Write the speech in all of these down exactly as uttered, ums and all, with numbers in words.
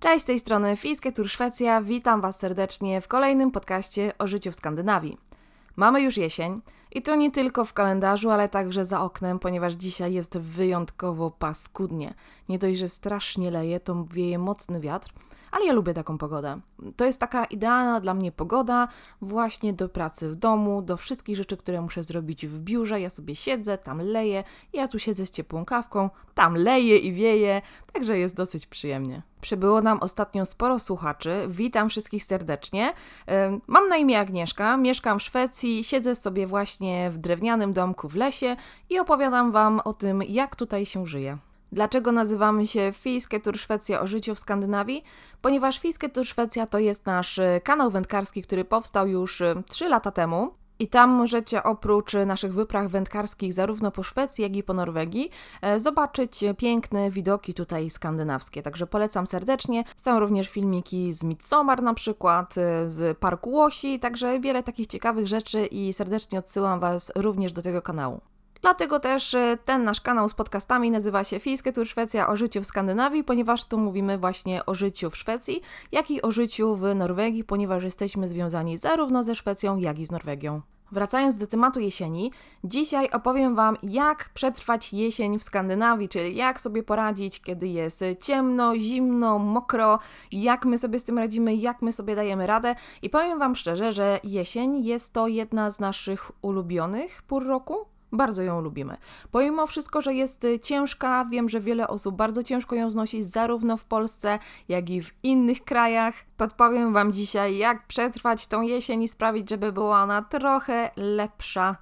Cześć, z tej strony Fisketur Szwecja, witam Was serdecznie w kolejnym podcaście o życiu w Skandynawii. Mamy już jesień i to nie tylko w kalendarzu, ale także za oknem, ponieważ dzisiaj jest wyjątkowo paskudnie. Nie dość, że strasznie leje, to wieje mocny wiatr, ale ja lubię taką pogodę. To jest taka idealna dla mnie pogoda właśnie do pracy w domu, do wszystkich rzeczy, które muszę zrobić w biurze. Ja sobie siedzę, tam leję, ja tu siedzę z ciepłą kawką, tam leje i wieje, także jest dosyć przyjemnie. Przybyło nam ostatnio sporo słuchaczy, witam wszystkich serdecznie. Mam na imię Agnieszka, mieszkam w Szwecji, siedzę sobie właśnie w drewnianym domku w lesie i opowiadam Wam o tym, jak tutaj się żyje. Dlaczego nazywamy się Fisketur Szwecja o życiu w Skandynawii? Ponieważ Fisketur Szwecja to jest nasz kanał wędkarski, który powstał już trzy lata temu. I tam możecie oprócz naszych wypraw wędkarskich zarówno po Szwecji, jak i po Norwegii zobaczyć piękne widoki tutaj skandynawskie. Także polecam serdecznie. Są również filmiki z Midsommar na przykład, z Parku Łosi, także wiele takich ciekawych rzeczy i serdecznie odsyłam Was również do tego kanału. Dlatego też ten nasz kanał z podcastami nazywa się Fisketur Szwecja o życiu w Skandynawii, ponieważ tu mówimy właśnie o życiu w Szwecji, jak i o życiu w Norwegii, ponieważ jesteśmy związani zarówno ze Szwecją, jak i z Norwegią. Wracając do tematu jesieni, dzisiaj opowiem Wam, jak przetrwać jesień w Skandynawii, czyli jak sobie poradzić, kiedy jest ciemno, zimno, mokro, jak my sobie z tym radzimy, jak my sobie dajemy radę. I powiem Wam szczerze, że jesień jest to jedna z naszych ulubionych pór roku. Bardzo ją lubimy. Pomimo wszystko, że jest ciężka, wiem, że wiele osób bardzo ciężko ją znosi, zarówno w Polsce, jak i w innych krajach. Podpowiem Wam dzisiaj, jak przetrwać tą jesień i sprawić, żeby była ona trochę lepsza.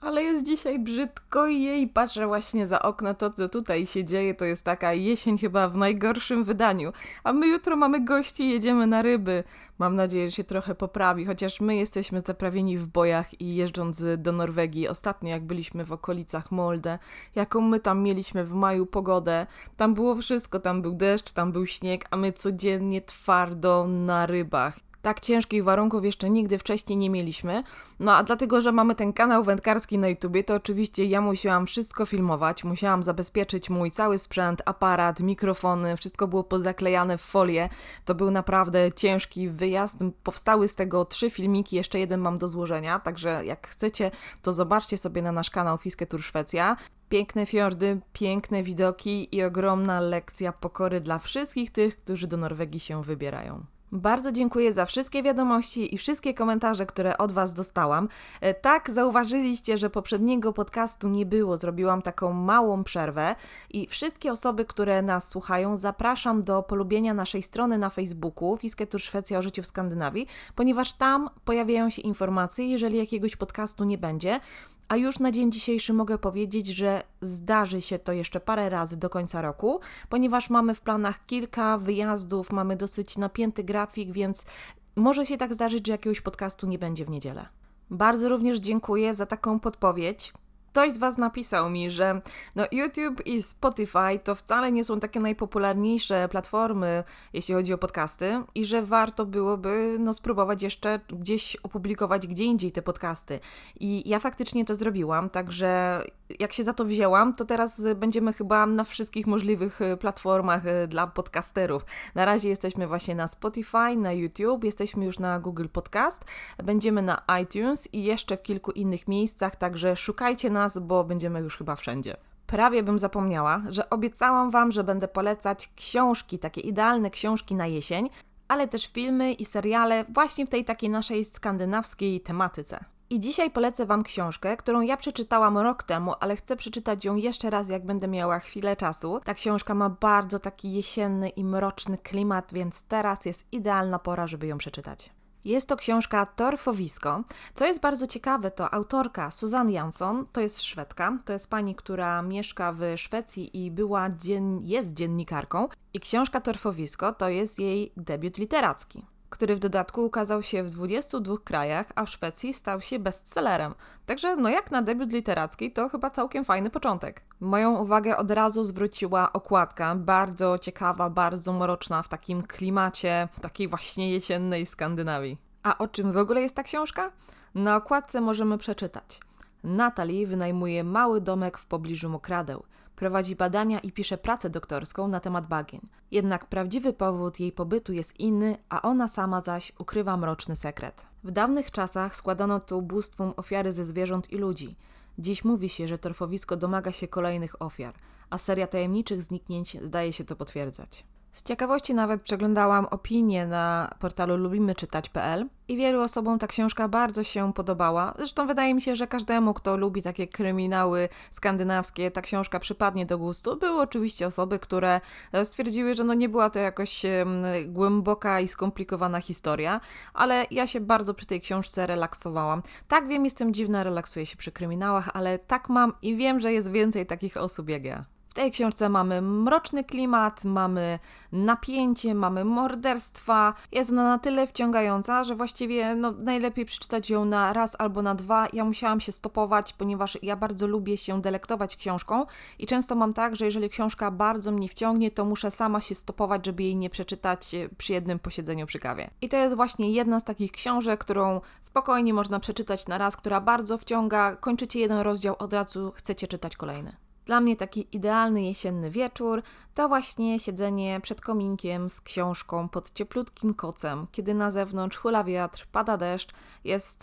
Ale jest dzisiaj brzydko i jej patrzę właśnie za okno, to co tutaj się dzieje, to jest taka jesień chyba w najgorszym wydaniu. A my jutro mamy gości i jedziemy na ryby. Mam nadzieję, że się trochę poprawi, chociaż my jesteśmy zaprawieni w bojach i jeżdżąc do Norwegii ostatnio, jak byliśmy w okolicach Molde, jaką my tam mieliśmy w maju pogodę, tam było wszystko, tam był deszcz, tam był śnieg, a my codziennie twardo na rybach. Tak ciężkich warunków jeszcze nigdy wcześniej nie mieliśmy. No a dlatego, że mamy ten kanał wędkarski na YouTubie, to oczywiście ja musiałam wszystko filmować, musiałam zabezpieczyć mój cały sprzęt, aparat, mikrofony, wszystko było pozaklejane w folię. To był naprawdę ciężki wyjazd. Powstały z tego trzy filmiki, jeszcze jeden mam do złożenia, także jak chcecie, to zobaczcie sobie na nasz kanał Fisketur Szwecja. Piękne fiordy, piękne widoki i ogromna lekcja pokory dla wszystkich tych, którzy do Norwegii się wybierają. Bardzo dziękuję za wszystkie wiadomości i wszystkie komentarze, które od Was dostałam. Tak, zauważyliście, że poprzedniego podcastu nie było, zrobiłam taką małą przerwę i wszystkie osoby, które nas słuchają, zapraszam do polubienia naszej strony na Facebooku Fisketur Szwecja o życiu w Skandynawii, ponieważ tam pojawiają się informacje, jeżeli jakiegoś podcastu nie będzie. A już na dzień dzisiejszy mogę powiedzieć, że zdarzy się to jeszcze parę razy do końca roku, ponieważ mamy w planach kilka wyjazdów, mamy dosyć napięty grafik, więc może się tak zdarzyć, że jakiegoś podcastu nie będzie w niedzielę. Bardzo również dziękuję za taką podpowiedź. Ktoś z Was napisał mi, że no YouTube i Spotify to wcale nie są takie najpopularniejsze platformy, jeśli chodzi o podcasty i że warto byłoby no, spróbować jeszcze gdzieś opublikować gdzie indziej te podcasty. I ja faktycznie to zrobiłam, także jak się za to wzięłam, to teraz będziemy chyba na wszystkich możliwych platformach dla podcasterów. Na razie jesteśmy właśnie na Spotify, na YouTube, jesteśmy już na Google Podcast, będziemy na iTunes i jeszcze w kilku innych miejscach, także szukajcie na Nas, bo będziemy już chyba wszędzie. Prawie bym zapomniała, że obiecałam Wam, że będę polecać książki, takie idealne książki na jesień, ale też filmy i seriale właśnie w tej takiej naszej skandynawskiej tematyce. I dzisiaj polecę Wam książkę, którą ja przeczytałam rok temu, ale chcę przeczytać ją jeszcze raz, jak będę miała chwilę czasu. Ta książka ma bardzo taki jesienny i mroczny klimat, więc teraz jest idealna pora, żeby ją przeczytać. Jest to książka Torfowisko. Co jest bardzo ciekawe, to autorka Susan Jansson, to jest Szwedka, to jest pani, która mieszka w Szwecji i była dzien... jest dziennikarką. I książka Torfowisko to jest jej debiut literacki, który w dodatku ukazał się w dwudziestu dwóch krajach, a w Szwecji stał się bestsellerem. Także no jak na debiut literacki to chyba całkiem fajny początek. Moją uwagę od razu zwróciła okładka, bardzo ciekawa, bardzo mroczna w takim klimacie, takiej właśnie jesiennej Skandynawii. A o czym w ogóle jest ta książka? Na okładce możemy przeczytać. Natalie wynajmuje mały domek w pobliżu mokradeł. prowadzi badania i pisze pracę doktorską na temat bagien. Jednak prawdziwy powód jej pobytu jest inny, a ona sama zaś ukrywa mroczny sekret. W dawnych czasach składano tu bóstwom ofiary ze zwierząt i ludzi. Dziś mówi się, że torfowisko domaga się kolejnych ofiar, a seria tajemniczych zniknięć zdaje się to potwierdzać. Z ciekawości nawet przeglądałam opinie na portalu lubimy czytać kropka p l i wielu osobom ta książka bardzo się podobała. Zresztą wydaje mi się, że każdemu, kto lubi takie kryminały skandynawskie, ta książka przypadnie do gustu. Były oczywiście osoby, które stwierdziły, że no nie była to jakoś głęboka i skomplikowana historia, ale ja się bardzo przy tej książce relaksowałam. Tak, wiem, jestem dziwna, relaksuję się przy kryminałach, ale tak mam i wiem, że jest więcej takich osób jak ja. W tej książce mamy mroczny klimat, mamy napięcie, mamy morderstwa. Jest ona na tyle wciągająca, że właściwie no, najlepiej przeczytać ją na raz albo na dwa. Ja musiałam się stopować, ponieważ ja bardzo lubię się delektować książką i często mam tak, że jeżeli książka bardzo mnie wciągnie, to muszę sama się stopować, żeby jej nie przeczytać przy jednym posiedzeniu przy kawie. I to jest właśnie jedna z takich książek, którą spokojnie można przeczytać na raz, która bardzo wciąga. Kończycie jeden rozdział, od razu chcecie czytać kolejny. Dla mnie taki idealny jesienny wieczór to właśnie siedzenie przed kominkiem z książką pod cieplutkim kocem, kiedy na zewnątrz hula wiatr, pada deszcz, jest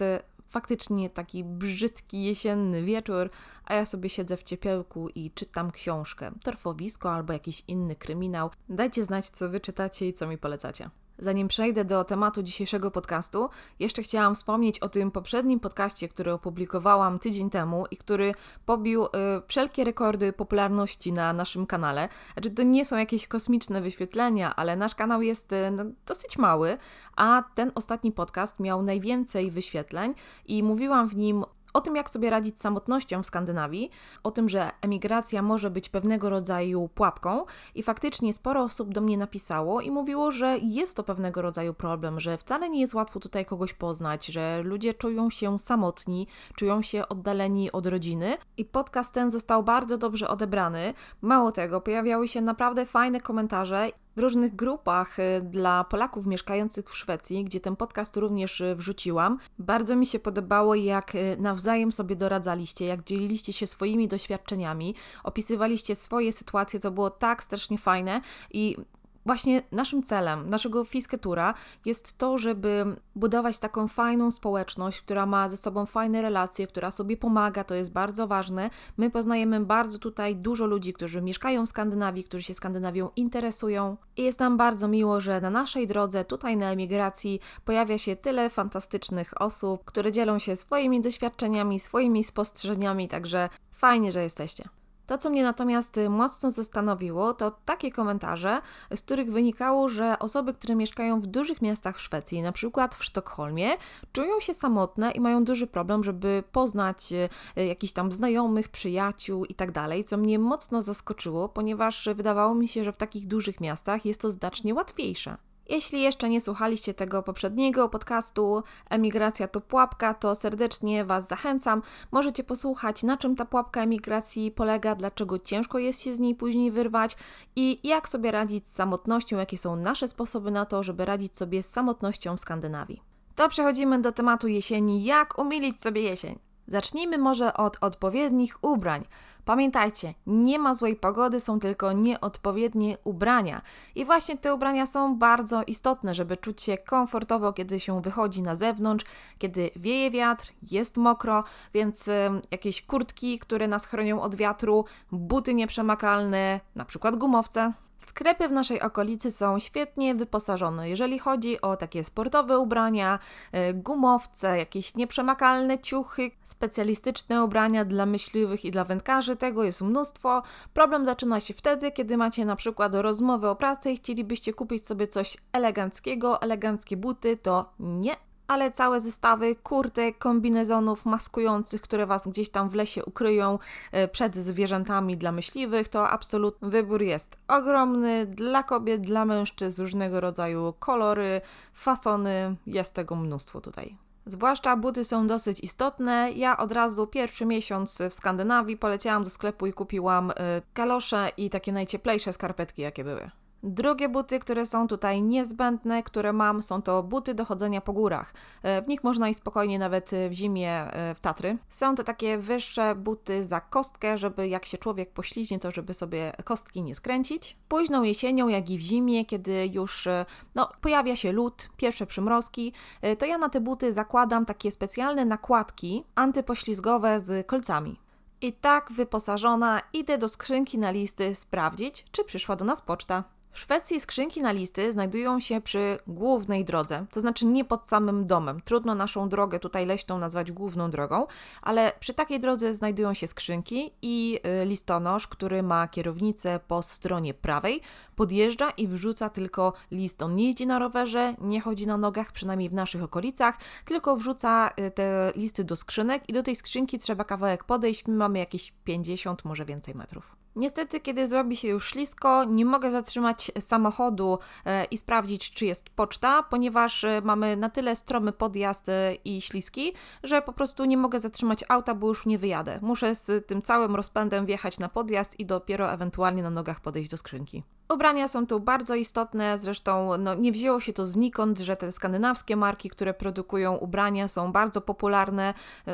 faktycznie taki brzydki jesienny wieczór, a ja sobie siedzę w ciepełku i czytam książkę, torfowisko albo jakiś inny kryminał. Dajcie znać, co wy czytacie i co mi polecacie. Zanim przejdę do tematu dzisiejszego podcastu, jeszcze chciałam wspomnieć o tym poprzednim podcaście, który opublikowałam tydzień temu i który pobił y, wszelkie rekordy popularności na naszym kanale. Znaczy, to nie są jakieś kosmiczne wyświetlenia, ale nasz kanał jest y, no, dosyć mały, a ten ostatni podcast miał najwięcej wyświetleń i mówiłam w nim o tym, jak sobie radzić z samotnością w Skandynawii, o tym, że emigracja może być pewnego rodzaju pułapką i faktycznie sporo osób do mnie napisało i mówiło, że jest to pewnego rodzaju problem, że wcale nie jest łatwo tutaj kogoś poznać, że ludzie czują się samotni, czują się oddaleni od rodziny i podcast ten został bardzo dobrze odebrany. Mało tego, pojawiały się naprawdę fajne komentarze w różnych grupach dla Polaków mieszkających w Szwecji, gdzie ten podcast również wrzuciłam. Bardzo mi się podobało, jak nawzajem sobie doradzaliście, jak dzieliliście się swoimi doświadczeniami, opisywaliście swoje sytuacje, to było tak strasznie fajne i właśnie naszym celem, naszego Fisketura jest to, żeby budować taką fajną społeczność, która ma ze sobą fajne relacje, która sobie pomaga, to jest bardzo ważne. My poznajemy bardzo tutaj dużo ludzi, którzy mieszkają w Skandynawii, którzy się Skandynawią interesują i jest nam bardzo miło, że na naszej drodze, tutaj na emigracji pojawia się tyle fantastycznych osób, które dzielą się swoimi doświadczeniami, swoimi spostrzeżeniami, także fajnie, że jesteście. To, co mnie natomiast mocno zastanowiło, to takie komentarze, z których wynikało, że osoby, które mieszkają w dużych miastach w Szwecji, na przykład w Sztokholmie, czują się samotne i mają duży problem, żeby poznać jakichś tam znajomych, przyjaciół i tak dalej, co mnie mocno zaskoczyło, ponieważ wydawało mi się, że w takich dużych miastach jest to znacznie łatwiejsze. Jeśli jeszcze nie słuchaliście tego poprzedniego podcastu Emigracja to pułapka, to serdecznie Was zachęcam. Możecie posłuchać, na czym ta pułapka emigracji polega, dlaczego ciężko jest się z niej później wyrwać i jak sobie radzić z samotnością, jakie są nasze sposoby na to, żeby radzić sobie z samotnością w Skandynawii. To przechodzimy do tematu jesieni, jak umilić sobie jesień. Zacznijmy może od odpowiednich ubrań. Pamiętajcie, nie ma złej pogody, są tylko nieodpowiednie ubrania. I właśnie te ubrania są bardzo istotne, żeby czuć się komfortowo, kiedy się wychodzi na zewnątrz, kiedy wieje wiatr, jest mokro, więc y, jakieś kurtki, które nas chronią od wiatru, buty nieprzemakalne, na przykład gumowce. Sklepy w naszej okolicy są świetnie wyposażone, jeżeli chodzi o takie sportowe ubrania, gumowce, jakieś nieprzemakalne ciuchy, specjalistyczne ubrania dla myśliwych i dla wędkarzy, tego jest mnóstwo. Problem zaczyna się wtedy, kiedy macie na przykład rozmowę o pracy i chcielibyście kupić sobie coś eleganckiego, eleganckie buty, to nie. Ale całe zestawy kurtek, kombinezonów maskujących, które Was gdzieś tam w lesie ukryją przed zwierzętami dla myśliwych, to absolutny wybór jest ogromny dla kobiet, dla mężczyzn, różnego rodzaju kolory, fasony, jest tego mnóstwo tutaj. Zwłaszcza buty są dosyć istotne. Ja od razu pierwszy miesiąc w Skandynawii poleciałam do sklepu i kupiłam kalosze i takie najcieplejsze skarpetki, jakie były. Drugie buty, które są tutaj niezbędne, które mam, są to buty do chodzenia po górach. W nich można i spokojnie nawet w zimie w Tatry. Są to takie wyższe buty za kostkę, żeby jak się człowiek pośliźnie, to żeby sobie kostki nie skręcić. Późną jesienią, jak i w zimie, kiedy już no, pojawia się lód, pierwsze przymrozki, to ja na te buty zakładam takie specjalne nakładki antypoślizgowe z kolcami. I tak wyposażona idę do skrzynki na listy sprawdzić, czy przyszła do nas poczta. W Szwecji skrzynki na listy znajdują się przy głównej drodze, to znaczy nie pod samym domem. Trudno naszą drogę tutaj leśną nazwać główną drogą, ale przy takiej drodze znajdują się skrzynki i listonosz, który ma kierownicę po stronie prawej, podjeżdża i wrzuca tylko list. On nie jeździ na rowerze, nie chodzi na nogach, przynajmniej w naszych okolicach, tylko wrzuca te listy do skrzynek i do tej skrzynki trzeba kawałek podejść. My mamy jakieś pięćdziesiąt, może więcej metrów. Niestety, kiedy zrobi się już ślisko, nie mogę zatrzymać samochodu i sprawdzić, czy jest poczta, ponieważ mamy na tyle stromy podjazd i śliski, że po prostu nie mogę zatrzymać auta, bo już nie wyjadę. Muszę z tym całym rozpędem wjechać na podjazd i dopiero ewentualnie na nogach podejść do skrzynki. Ubrania są tu bardzo istotne, zresztą no, nie wzięło się to znikąd, że te skandynawskie marki, które produkują ubrania, są bardzo popularne,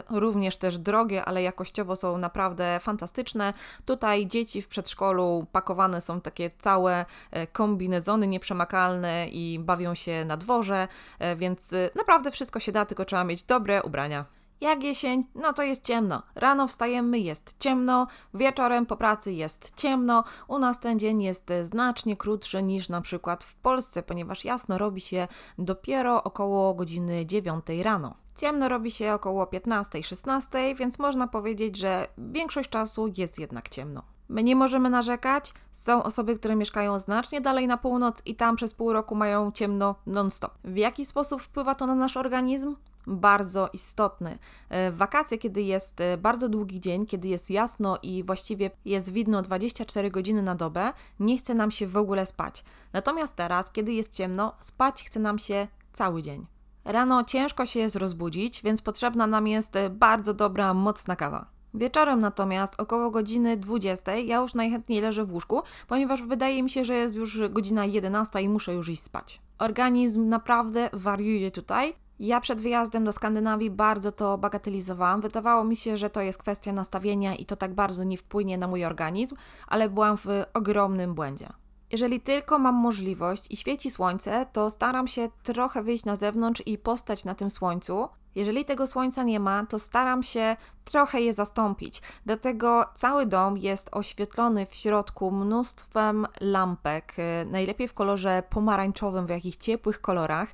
również też drogie, ale jakościowo są naprawdę fantastyczne. Tutaj dzieci w przedszkolu pakowane są takie całe kombinezony nieprzemakalne i bawią się na dworze, więc naprawdę wszystko się da, tylko trzeba mieć dobre ubrania. Jak jesień, no to jest ciemno. Rano wstajemy, jest ciemno, wieczorem po pracy jest ciemno. U nas ten dzień jest znacznie krótszy niż na przykład w Polsce, ponieważ jasno robi się dopiero około godziny dziewiątej rano. Ciemno robi się około piętnasta szesnasta, więc można powiedzieć, że większość czasu jest jednak ciemno. My nie możemy narzekać, są osoby, które mieszkają znacznie dalej na północ i tam przez pół roku mają ciemno non-stop. W jaki sposób wpływa to na nasz organizm? Bardzo istotny. W wakacje, kiedy jest bardzo długi dzień, kiedy jest jasno i właściwie jest widno dwadzieścia cztery godziny na dobę, nie chce nam się w ogóle spać. Natomiast teraz, kiedy jest ciemno, spać chce nam się cały dzień. Rano ciężko się jest rozbudzić, więc potrzebna nam jest bardzo dobra, mocna kawa. Wieczorem natomiast około godziny dwudziestej ja już najchętniej leżę w łóżku, ponieważ wydaje mi się, że jest już godzina jedenasta i muszę już iść spać. Organizm naprawdę wariuje tutaj. Ja przed wyjazdem do Skandynawii bardzo to bagatelizowałam. Wydawało mi się, że to jest kwestia nastawienia i to tak bardzo nie wpłynie na mój organizm, ale byłam w ogromnym błędzie. Jeżeli tylko mam możliwość i świeci słońce, to staram się trochę wyjść na zewnątrz i postać na tym słońcu. Jeżeli tego słońca nie ma, to staram się trochę je zastąpić. Dlatego cały dom jest oświetlony w środku mnóstwem lampek, najlepiej w kolorze pomarańczowym, w jakichś ciepłych kolorach.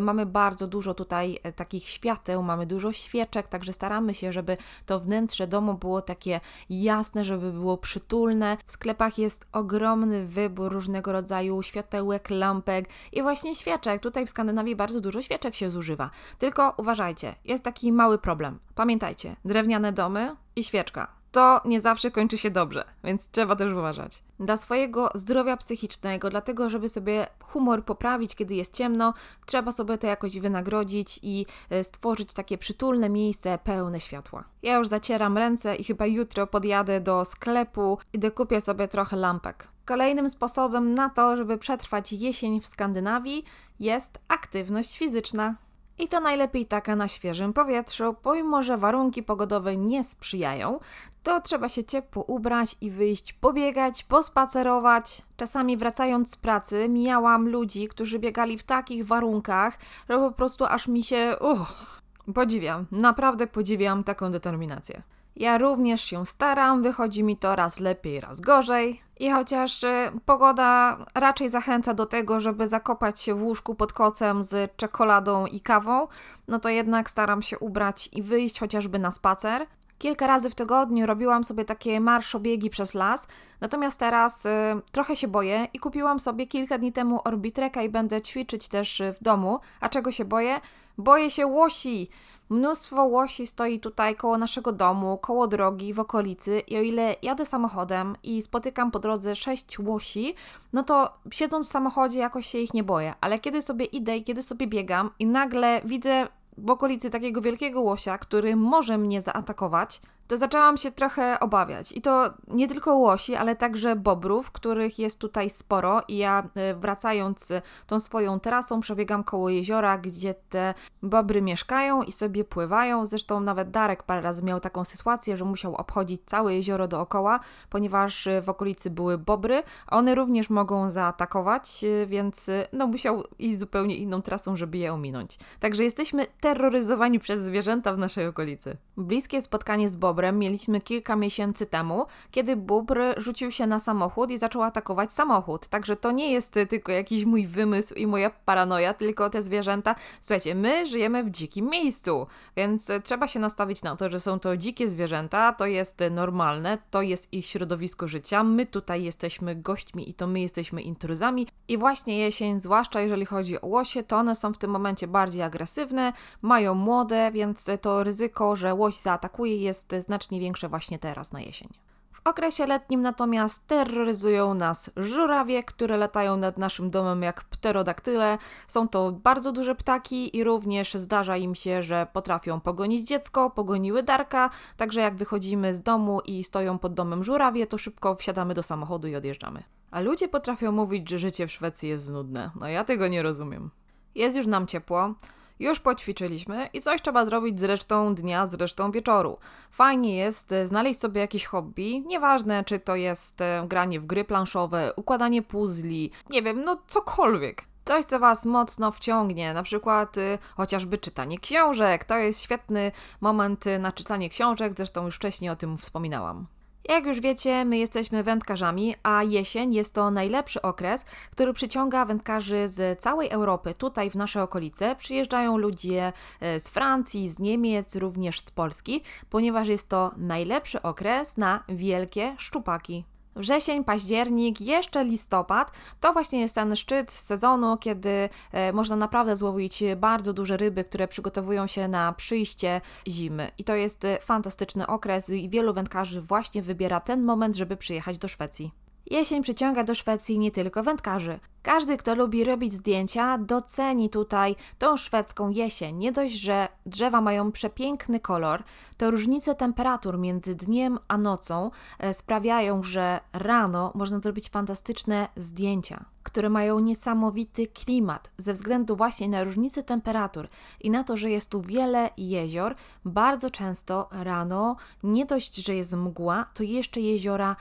Mamy bardzo dużo tutaj takich świateł, mamy dużo świeczek, także staramy się, żeby to wnętrze domu było takie jasne, żeby było przytulne. W sklepach jest ogromny wybór różnego rodzaju światełek, lampek i właśnie świeczek. Tutaj w Skandynawii bardzo dużo świeczek się zużywa. Tylko uważajcie, jest taki mały problem. Pamiętajcie, drewniane domy i świeczka. To nie zawsze kończy się dobrze, więc trzeba też uważać. Dla swojego zdrowia psychicznego, dlatego żeby sobie humor poprawić, kiedy jest ciemno, trzeba sobie to jakoś wynagrodzić i stworzyć takie przytulne miejsce pełne światła. Ja już zacieram ręce i chyba jutro podjadę do sklepu i dokupię sobie trochę lampek. Kolejnym sposobem na to, żeby przetrwać jesień w Skandynawii, jest aktywność fizyczna. I to najlepiej taka na świeżym powietrzu, pomimo że warunki pogodowe nie sprzyjają, to trzeba się ciepło ubrać i wyjść pobiegać, pospacerować. Czasami wracając z pracy mijałam ludzi, którzy biegali w takich warunkach, że po prostu aż mi się... Uff, podziwiam, naprawdę podziwiam taką determinację. Ja również się staram, wychodzi mi to raz lepiej, raz gorzej. I chociaż pogoda raczej zachęca do tego, żeby zakopać się w łóżku pod kocem z czekoladą i kawą, no to jednak staram się ubrać i wyjść chociażby na spacer. Kilka razy w tygodniu robiłam sobie takie marszobiegi przez las, natomiast teraz y, trochę się boję i kupiłam sobie kilka dni temu Orbitreka i będę ćwiczyć też w domu. A czego się boję? Boję się łosi! Mnóstwo łosi stoi tutaj koło naszego domu, koło drogi, w okolicy i o ile jadę samochodem i spotykam po drodze sześć łosi, no to siedząc w samochodzie jakoś się ich nie boję, ale kiedy sobie idę i kiedy sobie biegam i nagle widzę w okolicy takiego wielkiego łosia, który może mnie zaatakować, to zaczęłam się trochę obawiać. I to nie tylko łosi, ale także bobrów, których jest tutaj sporo i ja wracając tą swoją terasą przebiegam koło jeziora, gdzie te bobry mieszkają i sobie pływają. Zresztą nawet Darek parę razy miał taką sytuację, że musiał obchodzić całe jezioro dookoła, ponieważ w okolicy były bobry. One również mogą zaatakować, więc no musiał iść zupełnie inną trasą, żeby je ominąć. Także jesteśmy terroryzowani przez zwierzęta w naszej okolicy. Bliskie spotkanie z bobrem mieliśmy kilka miesięcy temu, kiedy bóbr rzucił się na samochód i zaczął atakować samochód. Także to nie jest tylko jakiś mój wymysł i moja paranoja, tylko te zwierzęta. Słuchajcie, my żyjemy w dzikim miejscu, więc trzeba się nastawić na to, że są to dzikie zwierzęta, to jest normalne, to jest ich środowisko życia, my tutaj jesteśmy gośćmi i to my jesteśmy intruzami. I właśnie jesień, zwłaszcza jeżeli chodzi o łosie, to one są w tym momencie bardziej agresywne, mają młode, więc to ryzyko, że łoś zaatakuje, jest znacznie większe właśnie teraz na jesień. W okresie letnim natomiast terroryzują nas żurawie, które latają nad naszym domem jak pterodaktyle. Są to bardzo duże ptaki i również zdarza im się, że potrafią pogonić dziecko, pogoniły Darka, także jak wychodzimy z domu i stoją pod domem żurawie, to szybko wsiadamy do samochodu i odjeżdżamy. A ludzie potrafią mówić, że życie w Szwecji jest nudne. No ja tego nie rozumiem. Jest już nam ciepło. Już poćwiczyliśmy i coś trzeba zrobić z resztą dnia, z resztą wieczoru. Fajnie jest znaleźć sobie jakieś hobby, nieważne czy to jest granie w gry planszowe, układanie puzli, nie wiem, no cokolwiek. Coś, co Was mocno wciągnie, na przykład y, chociażby czytanie książek. To jest świetny moment na czytanie książek, zresztą już wcześniej o tym wspominałam. Jak już wiecie, my jesteśmy wędkarzami, a jesień jest to najlepszy okres, który przyciąga wędkarzy z całej Europy, tutaj w nasze okolice. Przyjeżdżają ludzie z Francji, z Niemiec, również z Polski, ponieważ jest to najlepszy okres na wielkie szczupaki. Wrzesień, październik, jeszcze listopad, to właśnie jest ten szczyt sezonu, kiedy można naprawdę złowić bardzo duże ryby, które przygotowują się na przyjście zimy. I to jest fantastyczny okres i wielu wędkarzy właśnie wybiera ten moment, żeby przyjechać do Szwecji. Jesień przyciąga do Szwecji nie tylko wędkarzy. Każdy, kto lubi robić zdjęcia, doceni tutaj tą szwedzką jesień. Nie dość, że drzewa mają przepiękny kolor, to różnice temperatur między dniem a nocą sprawiają, że rano można zrobić fantastyczne zdjęcia, które mają niesamowity klimat ze względu właśnie na różnice temperatur i na to, że jest tu wiele jezior. Bardzo często rano, nie dość, że jest mgła, to jeszcze jeziora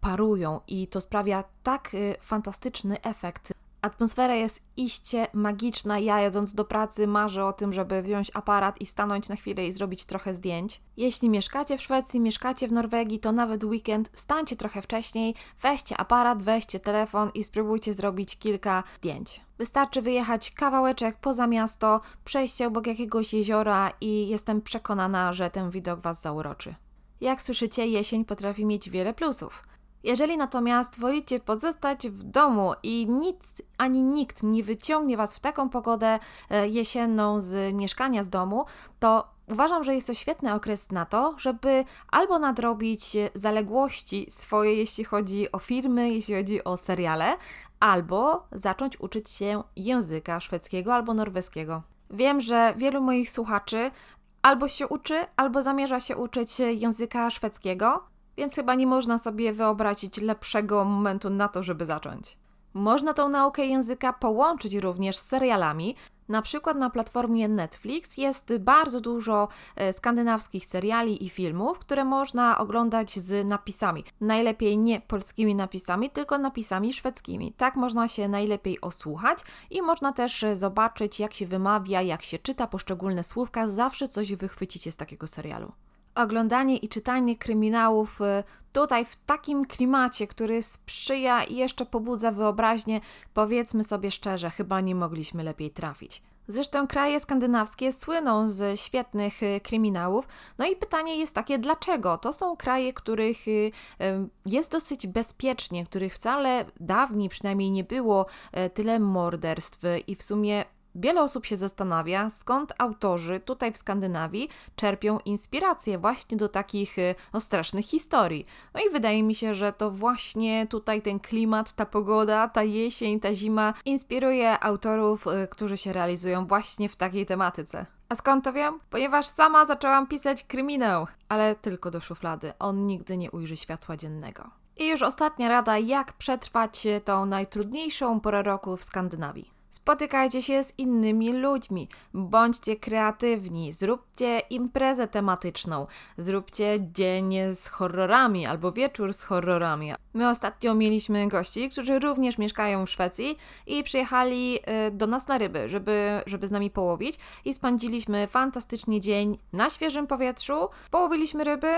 parują i to sprawia tak fantastyczny efekt. Atmosfera jest iście magiczna. Ja jadąc do pracy marzę o tym, żeby wziąć aparat i stanąć na chwilę i zrobić trochę zdjęć. Jeśli mieszkacie w Szwecji, mieszkacie w Norwegii, to nawet weekend wstańcie trochę wcześniej, weźcie aparat, weźcie telefon i spróbujcie zrobić kilka zdjęć. Wystarczy wyjechać kawałeczek poza miasto, przejść się obok jakiegoś jeziora i jestem przekonana, że ten widok Was zauroczy. Jak słyszycie, jesień potrafi mieć wiele plusów. Jeżeli natomiast wolicie pozostać w domu i nic ani nikt nie wyciągnie Was w taką pogodę jesienną z mieszkania, z domu, to uważam, że jest to świetny okres na to, żeby albo nadrobić zaległości swoje, jeśli chodzi o filmy, jeśli chodzi o seriale, albo zacząć uczyć się języka szwedzkiego albo norweskiego. Wiem, że wielu moich słuchaczy albo się uczy, albo zamierza się uczyć języka szwedzkiego, więc chyba nie można sobie wyobrazić lepszego momentu na to, żeby zacząć. Można tą naukę języka połączyć również z serialami. Na przykład na platformie Netflix jest bardzo dużo skandynawskich seriali i filmów, które można oglądać z napisami. Najlepiej nie polskimi napisami, tylko napisami szwedzkimi. Tak można się najlepiej osłuchać i można też zobaczyć, jak się wymawia, jak się czyta poszczególne słówka. Zawsze coś wychwycicie z takiego serialu. Oglądanie i czytanie kryminałów tutaj w takim klimacie, który sprzyja i jeszcze pobudza wyobraźnię, powiedzmy sobie szczerze, chyba nie mogliśmy lepiej trafić. Zresztą kraje skandynawskie słyną z świetnych kryminałów. No i pytanie jest takie, dlaczego? To są kraje, których jest dosyć bezpiecznie, których wcale dawniej przynajmniej nie było tyle morderstw i w sumie wiele osób się zastanawia, skąd autorzy tutaj w Skandynawii czerpią inspirację właśnie do takich no, strasznych historii. No i wydaje mi się, że to właśnie tutaj ten klimat, ta pogoda, ta jesień, ta zima inspiruje autorów, którzy się realizują właśnie w takiej tematyce. A skąd to wiem? Ponieważ sama zaczęłam pisać kryminał, ale tylko do szuflady. On nigdy nie ujrzy światła dziennego. I już ostatnia rada, jak przetrwać tą najtrudniejszą porę roku w Skandynawii. Spotykajcie się z innymi ludźmi, bądźcie kreatywni, zróbcie imprezę tematyczną, zróbcie dzień z horrorami albo wieczór z horrorami. My ostatnio mieliśmy gości, którzy również mieszkają w Szwecji i przyjechali do nas na ryby, żeby, żeby z nami połowić i spędziliśmy fantastyczny dzień na świeżym powietrzu, połowiliśmy ryby.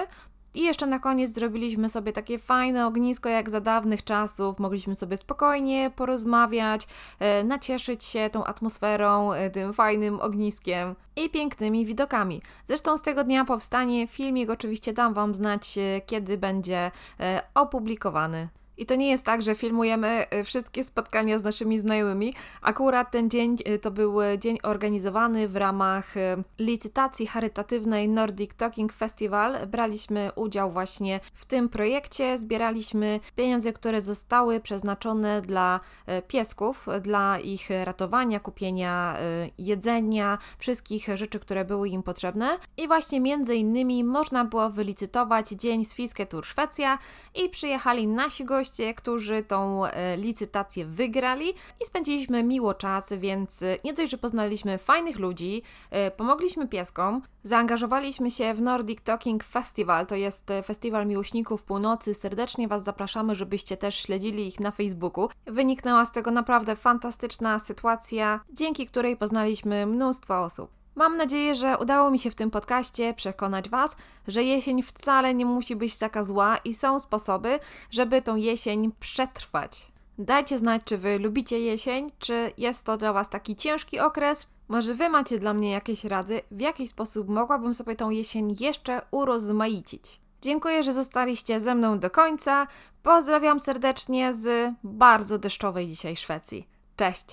I jeszcze na koniec zrobiliśmy sobie takie fajne ognisko jak za dawnych czasów. Mogliśmy sobie spokojnie porozmawiać, e, nacieszyć się tą atmosferą, e, tym fajnym ogniskiem i pięknymi widokami. Zresztą z tego dnia powstanie filmik, oczywiście dam Wam znać, e, kiedy będzie e, opublikowany. I to nie jest tak, że filmujemy wszystkie spotkania z naszymi znajomymi. Akurat ten dzień to był dzień organizowany w ramach licytacji charytatywnej Nordic Talking Festival. Braliśmy udział właśnie w tym projekcie. Zbieraliśmy pieniądze, które zostały przeznaczone dla piesków, dla ich ratowania, kupienia jedzenia, wszystkich rzeczy, które były im potrzebne. I właśnie między innymi można było wylicytować dzień z Fisketur Szwecja i przyjechali nasi goście, którzy tą licytację wygrali i spędziliśmy miło czas, więc nie dość, że poznaliśmy fajnych ludzi, pomogliśmy pieskom, zaangażowaliśmy się w Nordic Talking Festival, to jest festiwal miłośników północy, serdecznie Was zapraszamy, żebyście też śledzili ich na Facebooku. Wyniknęła z tego naprawdę fantastyczna sytuacja, dzięki której poznaliśmy mnóstwo osób. Mam nadzieję, że udało mi się w tym podcaście przekonać Was, że jesień wcale nie musi być taka zła i są sposoby, żeby tą jesień przetrwać. Dajcie znać, czy Wy lubicie jesień, czy jest to dla Was taki ciężki okres. Może Wy macie dla mnie jakieś rady, w jaki sposób mogłabym sobie tą jesień jeszcze urozmaicić. Dziękuję, że zostaliście ze mną do końca. Pozdrawiam serdecznie z bardzo deszczowej dzisiaj Szwecji. Cześć!